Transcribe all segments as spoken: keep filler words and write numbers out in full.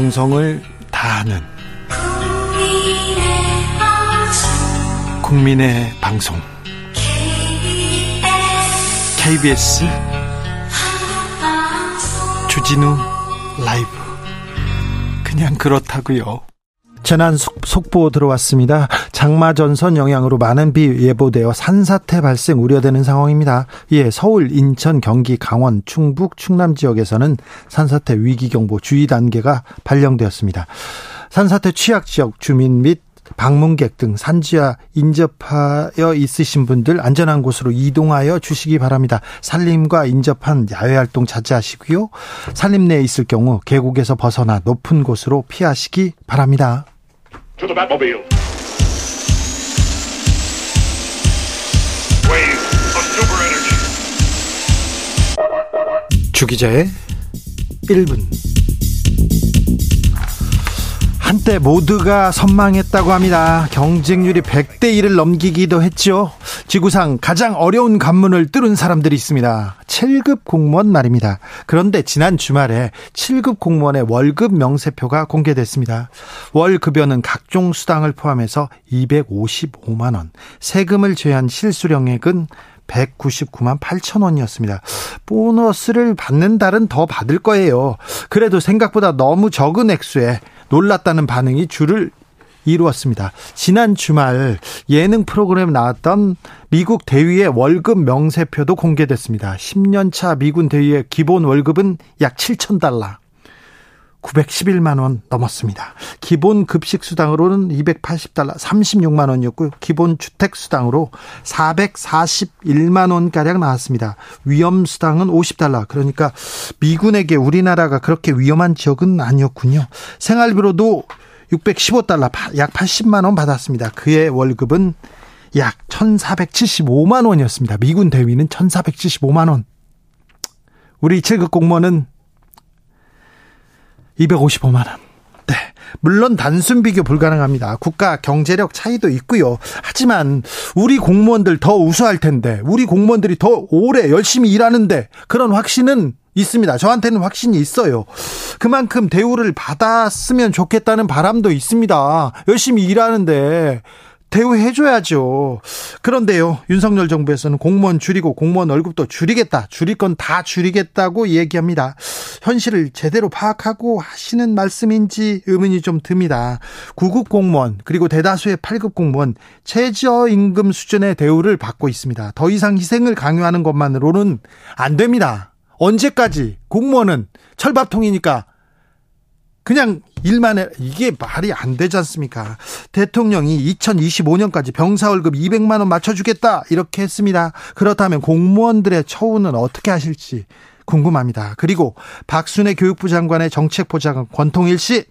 정성을 다하는 국민의 방송 케이비에스 주진우 라이브, 그냥 그렇다고요. 재난 속보 들어왔습니다. 장마 전선 영향으로 많은 비 예보되어 산사태 발생 우려되는 상황입니다. 예, 서울, 인천, 경기, 강원, 충북, 충남 지역에서는 산사태 위기경보 주의 단계가 발령되었습니다. 산사태 취약 지역 주민 및 방문객 등 산지와 인접하여 있으신 분들 안전한 곳으로 이동하여 주시기 바랍니다. 산림과 인접한 야외활동 자제하시고요. 산림 내에 있을 경우 계곡에서 벗어나 높은 곳으로 피하시기 바랍니다. 주 기자의 일 분. 한때 모두가 선망했다고 합니다. 경쟁률이 백 대 일을 넘기기도 했죠. 지구상 가장 어려운 관문을 뚫은 사람들이 있습니다. 칠 급 공무원 말입니다. 그런데 지난 주말에 칠 급 공무원의 월급 명세표가 공개됐습니다. 월 급여는 각종 수당을 포함해서 이백오십오만 원, 세금을 제외한 실수령액은 백구십구만 팔천 원이었습니다. 보너스를 받는 달은 더 받을 거예요. 그래도 생각보다 너무 적은 액수에 놀랐다는 반응이 주를 이루었습니다. 지난 주말 예능 프로그램 나왔던 미국 대위의 월급 명세표도 공개됐습니다. 십 년 차 미군 대위의 기본 월급은 약 칠천 달러, 구백십일만 원 넘었습니다. 기본 급식 수당으로는 이백팔십 달러, 삼십육만 원이었고요. 기본 주택 수당으로 사백사십일만 원가량 나왔습니다. 위험 수당은 오십 달러. 그러니까 미군에게 우리나라가 그렇게 위험한 지역은 아니었군요. 생활비로도 육백십오 달러, 약 팔십만 원 받았습니다. 그의 월급은 약 천사백칠십오만 원이었습니다. 미군 대위는 천사백칠십오만 원. 우리 칠 급 공무원은 이백오십오만 원. 네. 물론 단순 비교 불가능합니다. 국가 경제력 차이도 있고요. 하지만 우리 공무원들 더 우수할 텐데, 우리 공무원들이 더 오래 열심히 일하는데, 그런 확신은 있습니다. 저한테는 확신이 있어요. 그만큼 대우를 받았으면 좋겠다는 바람도 있습니다. 열심히 일하는데 대우해줘야죠. 그런데요, 윤석열 정부에서는 공무원 줄이고 공무원 월급도 줄이겠다, 줄일 건 다 줄이겠다고 얘기합니다. 현실을 제대로 파악하고 하시는 말씀인지 의문이 좀 듭니다. 구 급 공무원 그리고 대다수의 팔 급 공무원 최저임금 수준의 대우를 받고 있습니다. 더 이상 희생을 강요하는 것만으로는 안 됩니다. 언제까지 공무원은 철밥통이니까 그냥 일만 해, 이게 말이 안 되지 않습니까? 대통령이 이천이십오년까지 병사월급 이백만 원 맞춰주겠다 이렇게 했습니다. 그렇다면 공무원들의 처우는 어떻게 하실지 궁금합니다. 그리고 박순애 교육부 장관의 정책보좌관 권통일 씨,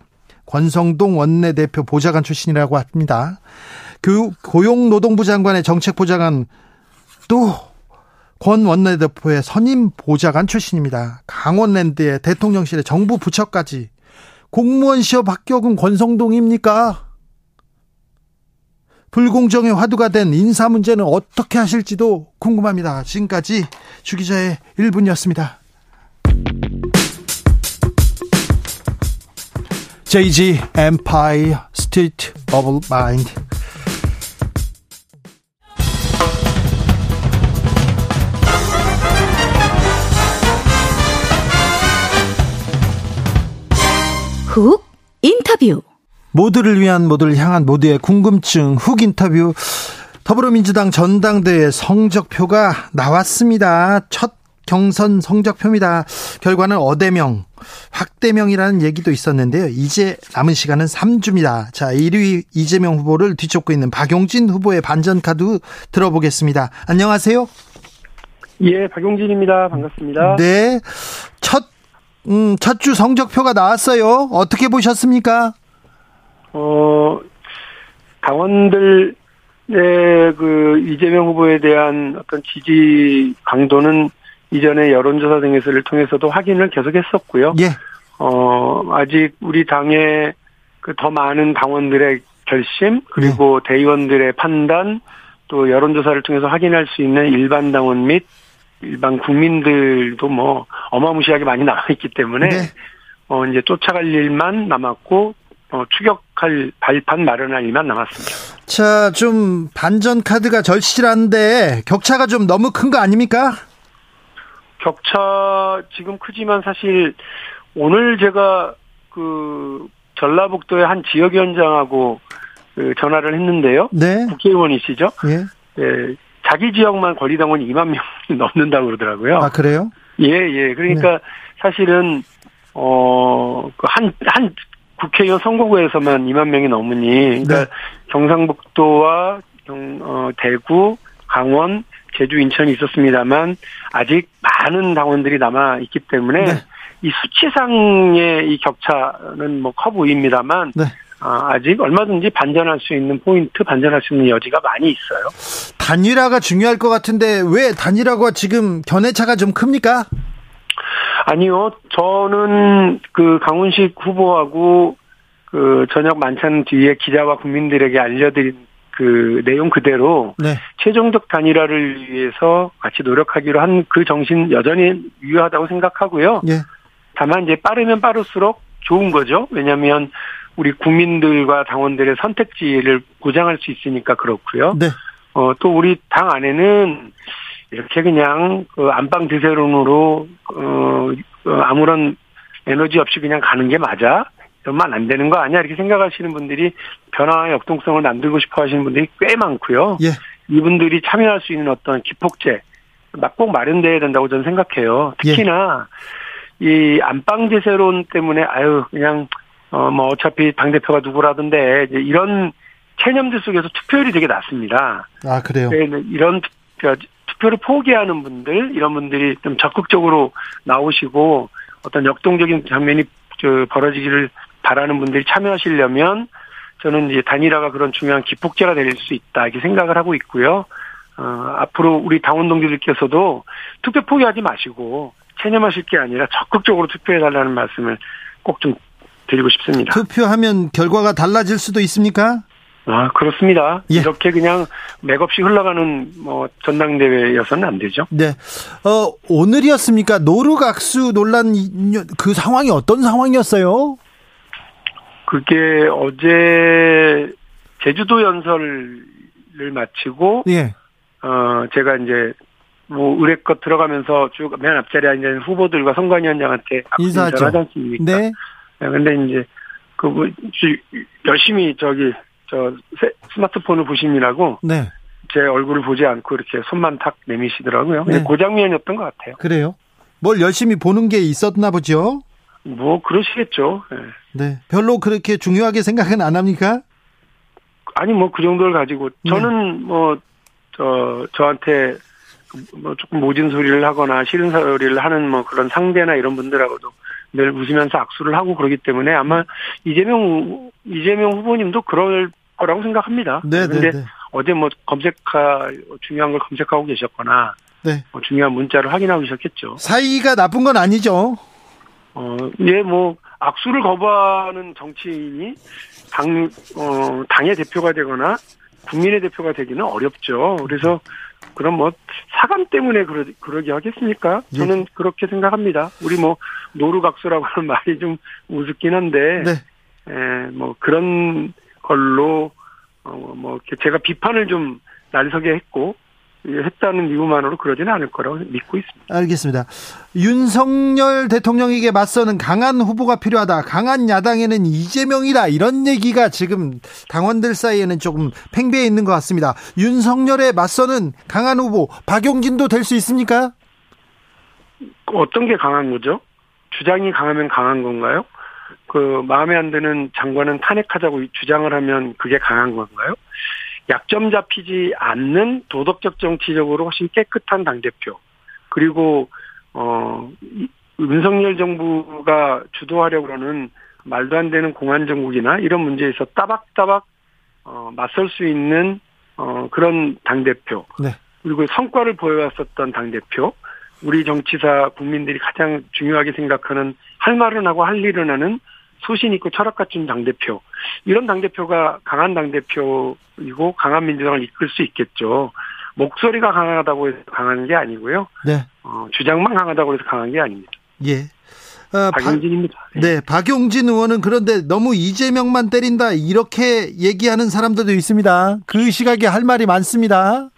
권성동 원내대표 보좌관 출신이라고 합니다. 교육, 고용노동부 장관의 정책보좌관 또 권 원내대표의 선임 보좌관 출신입니다. 강원랜드의 대통령실의 정부 부처까지. 공무원 시험 합격은 권성동입니까? 불공정의 화두가 된 인사 문제는 어떻게 하실지도 궁금합니다. 지금까지 주 기자의 일 분이었습니다. 제이지 Empire State of Mind. 훅 인터뷰. 모두를 위한, 모두를 향한, 모두의 궁금증 훅 인터뷰. 더불어민주당 전당대회 성적표가 나왔습니다. 첫 경선 성적표입니다. 결과는 어대명, 확대명이라는 얘기도 있었는데요. 이제 남은 시간은 삼 주입니다. 자, 일 위 이재명 후보를 뒤쫓고 있는 박용진 후보의 반전카드 들어보겠습니다. 안녕하세요. 예, 박용진입니다. 반갑습니다. 네, 첫 음, 첫 주 성적표가 나왔어요. 어떻게 보셨습니까? 어, 당원들의 그 이재명 후보에 대한 어떤 지지 강도는 이전에 여론조사 등에서를 통해서도 확인을 계속했었고요. 예. 어, 아직 우리 당의 그 더 많은 당원들의 결심, 그리고 네. 대의원들의 판단, 또 여론조사를 통해서 확인할 수 있는 일반 당원 및 일반 국민들도 뭐 어마무시하게 많이 남아있기 때문에 네. 어, 이제 쫓아갈 일만 남았고, 어, 추격할 발판 마련할 일만 남았습니다. 자, 좀 반전 카드가 절실한데 격차가 좀 너무 큰 거 아닙니까? 격차 지금 크지만 사실 오늘 제가 그 전라북도의 한 지역위원장하고 그 전화를 했는데요. 네. 국회의원이시죠? 예. 예. 자기 지역만 권리당원이 이만 명이 넘는다고 그러더라고요. 아, 그래요? 예, 예. 그러니까 네. 사실은 어, 그 한, 한 국회의원 선거구에서만 이만 명이 넘으니, 그러니까 네. 경상북도와 경, 어, 대구, 강원, 제주, 인천이 있었습니다만 아직 많은 당원들이 남아 있기 때문에 네. 이 수치상의 이 격차는 뭐 커 보입니다만 네. 아, 아직 얼마든지 반전할 수 있는 포인트, 반전할 수 있는 여지가 많이 있어요. 단일화가 중요할 것 같은데 왜 단일화가 지금 견해차가 좀 큽니까? 아니요, 저는 그 강훈식 후보하고 그 저녁 만찬 뒤에 기자와 국민들에게 알려드린 그 내용 그대로 네. 최종적 단일화를 위해서 같이 노력하기로 한 그 정신 여전히 유효하다고 생각하고요. 네. 다만 이제 빠르면 빠를수록 좋은 거죠. 왜냐하면 우리 국민들과 당원들의 선택지를 보장할 수 있으니까 그렇고요. 네. 어, 또 우리 당 안에는 이렇게 그냥 그 안방 드세론으로 어, 아무런 에너지 없이 그냥 가는 게 맞아? 이러면 안 되는 거 아니야? 이렇게 생각하시는 분들이 변화와 역동성을 만들고 싶어 하시는 분들이 꽤 많고요. 예. 이분들이 참여할 수 있는 어떤 기폭제 꼭 마련돼야 된다고 저는 생각해요. 특히나 예. 이 안방 드세론 때문에 아유 그냥 어, 뭐 어차피 당 대표가 누구라던데 이제 이런 체념들 속에서 투표율이 되게 낮습니다. 아 그래요? 네, 이런 그러니까 투표를 포기하는 분들, 이런 분들이 좀 적극적으로 나오시고 어떤 역동적인 장면이 저 벌어지기를 바라는 분들이 참여하시려면 저는 이제 단일화가 그런 중요한 기폭제가 될 수 있다 이렇게 생각을 하고 있고요. 어, 앞으로 우리 당원 동지들께서도 투표 포기하지 마시고 체념하실 게 아니라 적극적으로 투표해달라는 말씀을 꼭 좀 드리고 싶습니다. 투표하면 결과가 달라질 수도 있습니까? 아, 그렇습니다. 예. 이렇게 그냥 맥없이 흘러가는 뭐 전당대회여서는 안 되죠. 네. 어, 오늘이었습니까? 노루각수 논란 그 상황이 어떤 상황이었어요? 그게 어제 제주도 연설을 마치고 예. 어, 제가 이제 뭐 의뢰껏 들어가면서 쭉 맨 앞자리에 앉은 후보들과 선관위원장한테 인사하죠. 하지 않습니까? 네. 근데 이제 그 열심히 저기 저 스마트폰을 보시느라고 네. 제 얼굴을 보지 않고 이렇게 손만 탁 내미시더라고요. 네. 그 장면이었던 것 같아요. 그래요? 뭘 열심히 보는 게 있었나 보죠? 뭐 그러시겠죠. 네. 네. 별로 그렇게 중요하게 생각은 안 합니까? 아니 뭐 그 정도를 가지고 저는 네. 뭐 저 저한테 뭐 조금 모진 소리를 하거나 싫은 소리를 하는 뭐 그런 상대나 이런 분들하고도 늘 웃으면서 악수를 하고 그러기 때문에 아마 이재명 이재명 후보님도 그럴 거라고 생각합니다. 그런데 어제 뭐 검색할 중요한 걸 검색하고 계셨거나 네. 뭐 중요한 문자를 확인하고 계셨겠죠. 사이가 나쁜 건 아니죠. 어, 예, 뭐 악수를 거부하는 정치인이 당 어, 당의 대표가 되거나 국민의 대표가 되기는 어렵죠. 그래서 그럼 뭐 사감 때문에 그러, 그러게 하겠습니까? 저는 네. 그렇게 생각합니다. 우리 뭐 노루각수라고 하는 말이 좀 우습긴 한데 네. 에, 뭐 그런 걸로 어, 뭐 제가 비판을 좀 날서게 했고 했다는 이유만으로 그러지는 않을 거라고 믿고 있습니다. 알겠습니다. 윤석열 대통령에게 맞서는 강한 후보가 필요하다. 강한 야당에는 이재명이다. 이런 얘기가 지금 당원들 사이에는 조금 팽배해 있는 것 같습니다. 윤석열에 맞서는 강한 후보 박용진도 될 수 있습니까? 어떤 게 강한 거죠? 주장이 강하면 강한 건가요? 그 마음에 안 드는 장관은 탄핵하자고 주장을 하면 그게 강한 건가요? 약점 잡히지 않는 도덕적 정치적으로 훨씬 깨끗한 당대표. 그리고, 어, 윤석열 정부가 주도하려고 하는 말도 안 되는 공안정국이나 이런 문제에서 따박따박, 어, 맞설 수 있는, 어, 그런 당대표. 네. 그리고 성과를 보여왔었던 당대표. 우리 정치사 국민들이 가장 중요하게 생각하는 할 말은 하고 할 일은 하는 소신 있고 철학 갖춘 당대표. 이런 당대표가 강한 당대표이고 강한 민주당을 이끌 수 있겠죠. 목소리가 강하다고 해서 강한 게 아니고요. 네. 어, 주장만 강하다고 해서 강한 게 아닙니다. 예. 어, 박용진입니다. 네. 네, 박용진 의원은 그런데 너무 이재명만 때린다 이렇게 얘기하는 사람들도 있습니다. 그 시각에 할 말이 많습니다.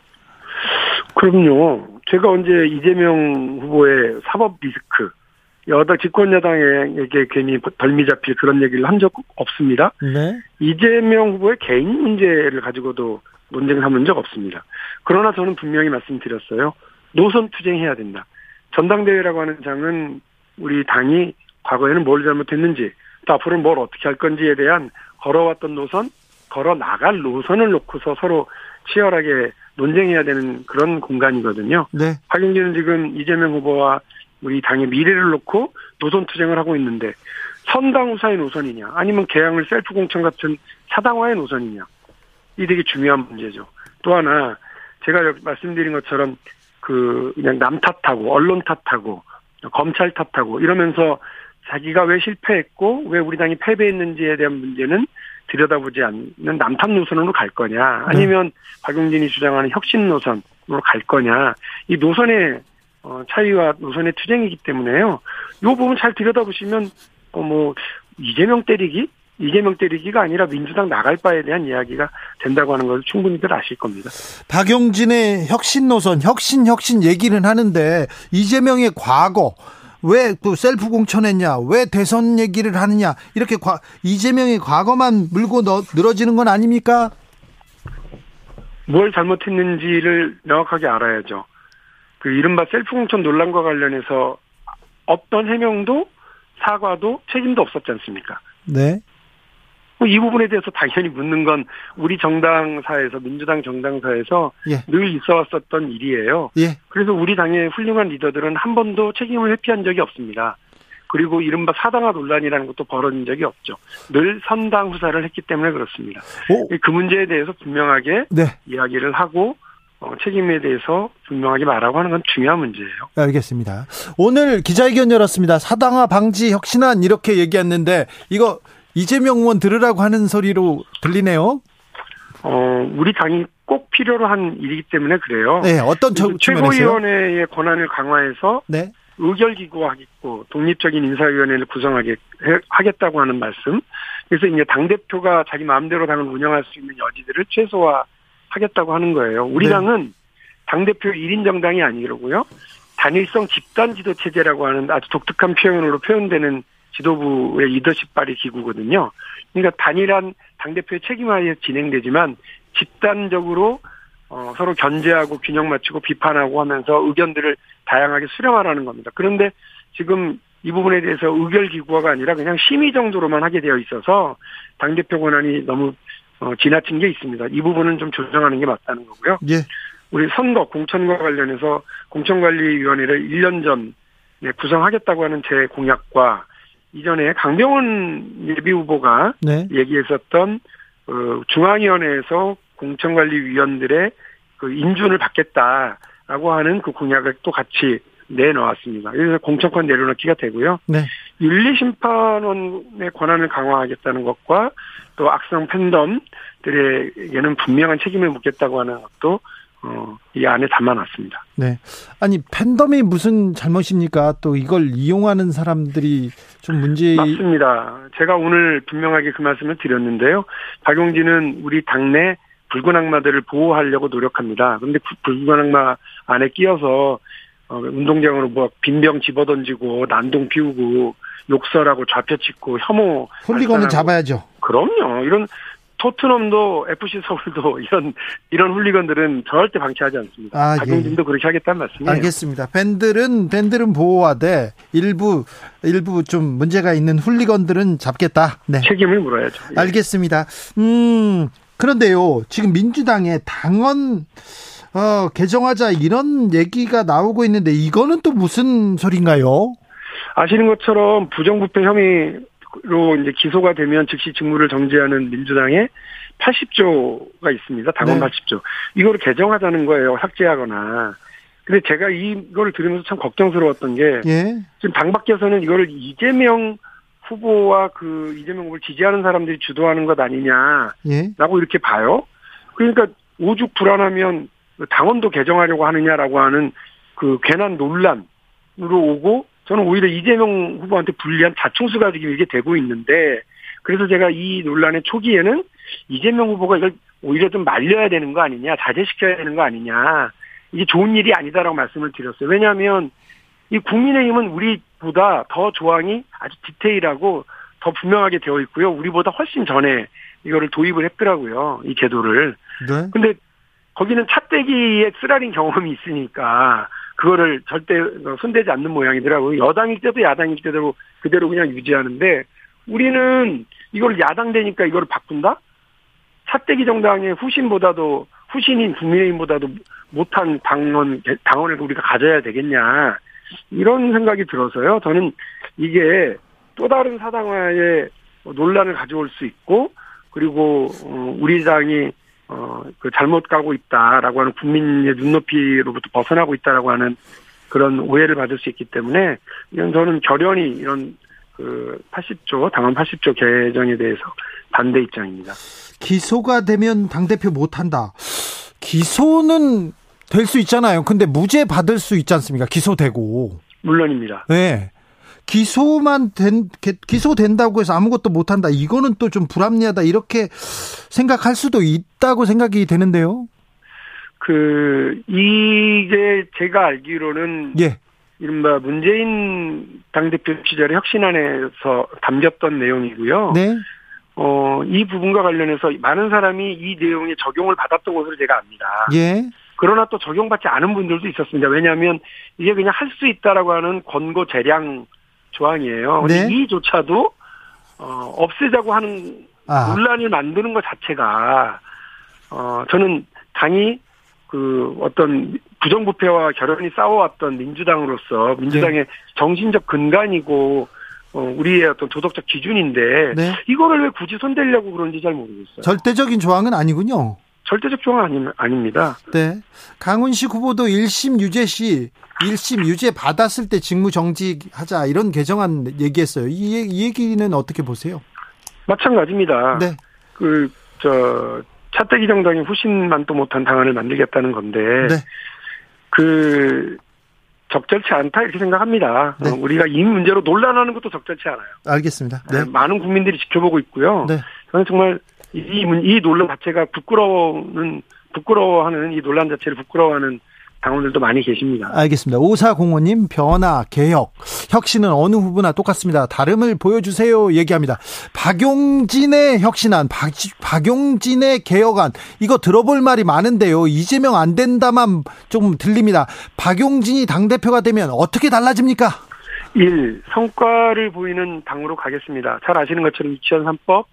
그럼요. 제가 언제 이재명 후보의 사법 리스크, 여당, 집권 여당에게 괜히 덜미 잡힐 그런 얘기를 한 적 없습니다. 네. 이재명 후보의 개인 문제를 가지고도 논쟁을 삼은 적 없습니다. 그러나 저는 분명히 말씀드렸어요. 노선 투쟁해야 된다. 전당대회라고 하는 장은 우리 당이 과거에는 뭘 잘못했는지, 또 앞으로는 뭘 어떻게 할 건지에 대한 걸어왔던 노선, 걸어나갈 노선을 놓고서 서로 치열하게 논쟁해야 되는 그런 공간이거든요. 네. 박용진은 지금 이재명 후보와 우리 당의 미래를 놓고 노선 투쟁을 하고 있는데, 선당 후사의 노선이냐, 아니면 개항을 셀프 공천 같은 사당화의 노선이냐, 이 되게 중요한 문제죠. 또 하나, 제가 말씀드린 것처럼 그 그냥 남 탓하고 언론 탓하고 검찰 탓하고 이러면서 자기가 왜 실패했고 왜 우리 당이 패배했는지에 대한 문제는 들여다보지 않는 남탓 노선으로 갈 거냐, 아니면 네. 박용진이 주장하는 혁신 노선으로 갈 거냐, 이 노선의 차이와 노선의 투쟁이기 때문에요. 이 부분 잘 들여다보시면 뭐 이재명 때리기? 이재명 때리기가 아니라 민주당 나갈 바에 대한 이야기가 된다고 하는 것을 충분히들 아실 겁니다. 박용진의 혁신 노선, 혁신 혁신 얘기는 하는데 이재명의 과거, 왜 또 셀프 공천했냐, 왜 대선 얘기를 하느냐, 이렇게 과, 이재명의 과거만 물고 너, 늘어지는 건 아닙니까? 뭘 잘못했는지를 명확하게 알아야죠. 그 이른바 셀프 공천 논란과 관련해서 어떤 해명도 사과도 책임도 없었지 않습니까? 네. 이 부분에 대해서 당연히 묻는 건 우리 정당사에서, 민주당 정당사에서 예. 늘 있어 왔었던 일이에요. 예. 그래서 우리 당의 훌륭한 리더들은 한 번도 책임을 회피한 적이 없습니다. 그리고 이른바 사당화 논란이라는 것도 벌어진 적이 없죠. 늘 선당 후사를 했기 때문에 그렇습니다. 오. 그 문제에 대해서 분명하게 네. 이야기를 하고 책임에 대해서 분명하게 말하고 하는 건 중요한 문제예요. 알겠습니다. 오늘 기자회견 열었습니다. 사당화 방지 혁신안 이렇게 얘기했는데 이거 이재명 의원 들으라고 하는 소리로 들리네요. 어, 우리 당이 꼭 필요로 한 일이기 때문에 그래요. 네, 어떤 저, 최고위원회의 권한을 강화해서 네. 의결기구화하겠고 독립적인 인사위원회를 구성하게 하겠다고 하는 말씀. 그래서 이제 당 대표가 자기 마음대로 당을 운영할 수 있는 여지들을 최소화하겠다고 하는 거예요. 우리 네. 당은 당 대표 일 인 정당이 아니라고요. 단일성 집단 지도 체제라고 하는 아주 독특한 표현으로 표현되는. 지도부의 리더십 발의 기구거든요. 그러니까 단일한 당대표의 책임하에 진행되지만 집단적으로 어, 서로 견제하고 균형 맞추고 비판하고 하면서 의견들을 다양하게 수렴하라는 겁니다. 그런데 지금 이 부분에 대해서 의결기구화가 아니라 그냥 심의 정도로만 하게 되어 있어서 당대표 권한이 너무 어, 지나친 게 있습니다. 이 부분은 좀 조정하는 게 맞다는 거고요. 예. 우리 선거 공천과 관련해서 공천관리위원회를 일 년 전에 구성하겠다고 하는 제 공약과 이전에 강병원 예비후보가 네. 얘기했었던 중앙위원회에서 공천관리위원들의 인준을 받겠다라고 하는 그 공약을 또 같이 내놓았습니다. 그래서 공천권 내려놓기가 되고요. 네. 윤리심판원의 권한을 강화하겠다는 것과 또 악성 팬덤들에게는 분명한 책임을 묻겠다고 하는 것도 어, 이 안에 담아놨습니다. 네. 아니, 팬덤이 무슨 잘못입니까? 또 이걸 이용하는 사람들이 좀 문제. 맞습니다. 제가 오늘 분명하게 그 말씀을 드렸는데요. 박용진은 우리 당내 붉은 악마들을 보호하려고 노력합니다. 그런데 붉은 악마 안에 끼어서 운동장으로 뭐 빈병 집어던지고 난동 피우고 욕설하고 좌표찍고 혐오. 홀리건은 잡아야죠. 그럼요. 이런. 토트넘도 에프씨 서울도 이런 이런 훌리건들은 절대 방치하지 않습니다. 아, 박용진도 예. 그렇게 하겠다는 말씀이에요. 알겠습니다. 밴들은 밴들은 보호하되 일부 일부 좀 문제가 있는 훌리건들은 잡겠다. 네. 책임을 물어야죠. 예. 알겠습니다. 음, 그런데요, 지금 민주당의 당원 어, 개정하자 이런 얘기가 나오고 있는데 이거는 또 무슨 소린가요? 아시는 것처럼 부정부패 혐의 로 이제 기소가 되면 즉시 직무를 정지하는 민주당의 팔십 조가 있습니다. 당원 네. 팔십 조. 이거를 개정하자는 거예요. 삭제하거나. 근데 제가 이걸 들으면서 참 걱정스러웠던 게 예. 지금 당 밖에서는 이거를 이재명 후보와 그 이재명 후보를 지지하는 사람들이 주도하는 것 아니냐라고 예. 이렇게 봐요. 그러니까 오죽 불안하면 당원도 개정하려고 하느냐라고 하는 그 괜한 논란으로 오고 저는 오히려 이재명 후보한테 불리한 자충수가 지금 이게 되고 있는데, 그래서 제가 이 논란의 초기에는 이재명 후보가 이걸 오히려 좀 말려야 되는 거 아니냐, 자제시켜야 되는 거 아니냐, 이게 좋은 일이 아니다라고 말씀을 드렸어요. 왜냐하면 이 국민의힘은 우리보다 더 조항이 아주 디테일하고 더 분명하게 되어 있고요. 우리보다 훨씬 전에 이거를 도입을 했더라고요. 이 제도를. 네. 근데 거기는 차떼기에 쓰라린 경험이 있으니까 그거를 절대 손대지 않는 모양이더라고요. 여당일 때도 야당일 때도 그대로 그냥 유지하는데, 우리는 이걸 야당 되니까 이걸 바꾼다? 차떼기 정당의 후신보다도, 후신인 국민의힘보다도 못한 당원, 당원을 우리가 가져야 되겠냐, 이런 생각이 들어서요. 저는 이게 또 다른 사당화의 논란을 가져올 수 있고, 그리고 우리 당이 어, 그 잘못 가고 있다라고 하는, 국민의 눈높이로부터 벗어나고 있다라고 하는 그런 오해를 받을 수 있기 때문에, 이건 저는 결연히 이런 그 팔십 조, 당헌 팔십 조 개정에 대해서 반대 입장입니다. 기소가 되면 당대표 못한다. 기소는 될 수 있잖아요. 근데 무죄 받을 수 있지 않습니까? 기소되고. 물론입니다. 네. 기소만 된, 기소된다고 해서 아무것도 못한다, 이거는 또 좀 불합리하다, 이렇게 생각할 수도 있다고 생각이 되는데요. 그, 이게 제가 알기로는. 예. 이른바 문재인 당대표 시절의 혁신안에서 담겼던 내용이고요. 네. 어, 이 부분과 관련해서 많은 사람이 이 내용에 적용을 받았던 것으로 제가 압니다. 예. 그러나 또 적용받지 않은 분들도 있었습니다. 왜냐하면 이게 그냥 할 수 있다라고 하는 권고 재량 조항이에요. 네. 근데 이조차도 어, 없애자고 하는 아. 논란을 만드는 것 자체가 어, 저는 당이 그 어떤 부정부패와 결연히 싸워왔던 민주당으로서 민주당의 네. 정신적 근간이고 어, 우리의 어떤 도덕적 기준인데 네. 이거를 왜 굳이 손대려고 그런지 잘 모르겠어요. 절대적인 조항은 아니군요. 절대적 조항은 아니, 아닙니다. 네. 강훈식 후보도 일심 유죄 시, 일심 유죄 받았을 때 직무정지하자, 이런 개정안 얘기했어요. 이, 이 얘기는 어떻게 보세요? 마찬가지입니다. 네. 그, 저, 차떼기 정당이 후신만 또 못한 당안을 만들겠다는 건데, 네. 그, 적절치 않다, 이렇게 생각합니다. 네. 우리가 이 문제로 논란하는 것도 적절치 않아요. 알겠습니다. 네. 많은 국민들이 지켜보고 있고요. 네. 저는 정말 이, 이 논란 자체가 부끄러워는, 부끄러워하는, 이 논란 자체를 부끄러워하는 당원들도 많이 계십니다. 알겠습니다. 오사공오님, 변화, 개혁, 혁신은 어느 후보나 똑같습니다. 다름을 보여주세요, 얘기합니다. 박용진의 혁신안, 박, 박용진의 개혁안, 이거 들어볼 말이 많은데요. 이재명 안 된다만 좀 들립니다. 박용진이 당대표가 되면 어떻게 달라집니까? 일. 성과를 보이는 당으로 가겠습니다. 잘 아시는 것처럼 유치원 삼법,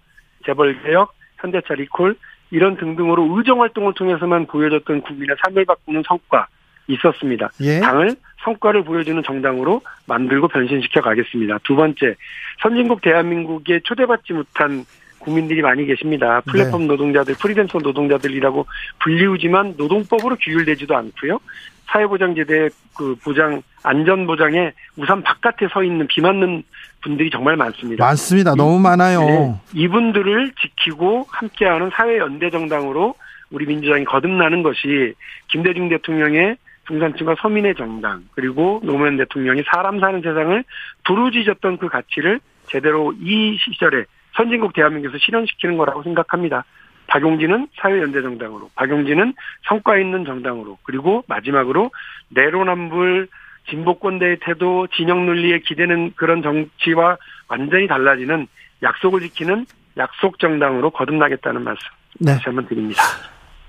재벌 개혁, 현대차 리콜, 이런 등등으로 의정활동을 통해서만 보여줬던 국민의 삶을 바꾸는 성과 있었습니다. 예. 당을 성과를 보여주는 정당으로 만들고 변신시켜 가겠습니다. 두 번째, 선진국 대한민국에 초대받지 못한 국민들이 많이 계십니다. 플랫폼 네. 노동자들, 프리랜서 노동자들이라고 불리우지만 노동법으로 규율되지도 않고요. 사회보장제도의 그 보장, 안전보장에 우산 바깥에 서 있는, 비 맞는 분들이 정말 많습니다. 많습니다. 너무 많아요. 네. 이분들을 지키고 함께하는 사회연대정당으로 우리 민주당이 거듭나는 것이 김대중 대통령의 중산층과 서민의 정당, 그리고 노무현 대통령이 사람 사는 세상을 부르짖었던 그 가치를 제대로 이 시절에 선진국 대한민국에서 실현시키는 거라고 생각합니다. 박용진은 사회연대정당으로, 박용진은 성과 있는 정당으로, 그리고 마지막으로 내로남불, 진보권대의 태도, 진영 논리에 기대는 그런 정치와 완전히 달라지는, 약속을 지키는 약속정당으로 거듭나겠다는 말씀 네. 다시 한번 드립니다.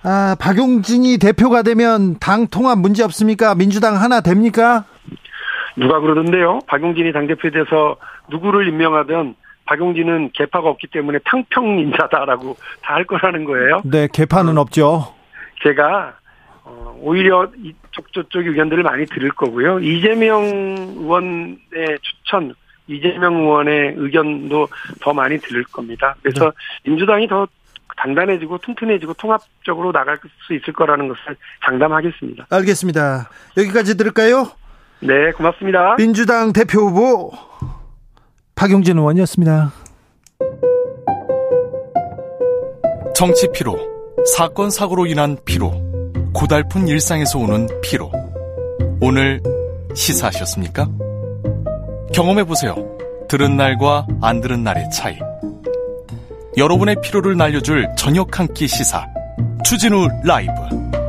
아, 박용진이 대표가 되면 당 통합 문제 없습니까? 민주당 하나 됩니까? 누가 그러던데요. 박용진이 당대표 돼서 누구를 임명하든 박용진은 개파가 없기 때문에 탕평인사다라고 다 할 거라는 거예요. 네, 개파는 없죠. 제가 오히려 이쪽 저쪽 의견들을 많이 들을 거고요. 이재명 의원의 추천, 이재명 의원의 의견도 더 많이 들을 겁니다. 그래서 네. 민주당이 더 단단해지고 튼튼해지고 통합적으로 나갈 수 있을 거라는 것을 장담하겠습니다. 알겠습니다. 여기까지 들을까요? 네, 고맙습니다. 민주당 대표 후보 박용진 의원이었습니다. 정치 피로, 사건 사고로 인한 피로, 고달픈 일상에서 오는 피로, 오늘 시사하셨습니까? 경험해보세요. 들은 날과 안 들은 날의 차이. 여러분의 피로를 날려줄 저녁 한 끼 시사. 주진우 라이브.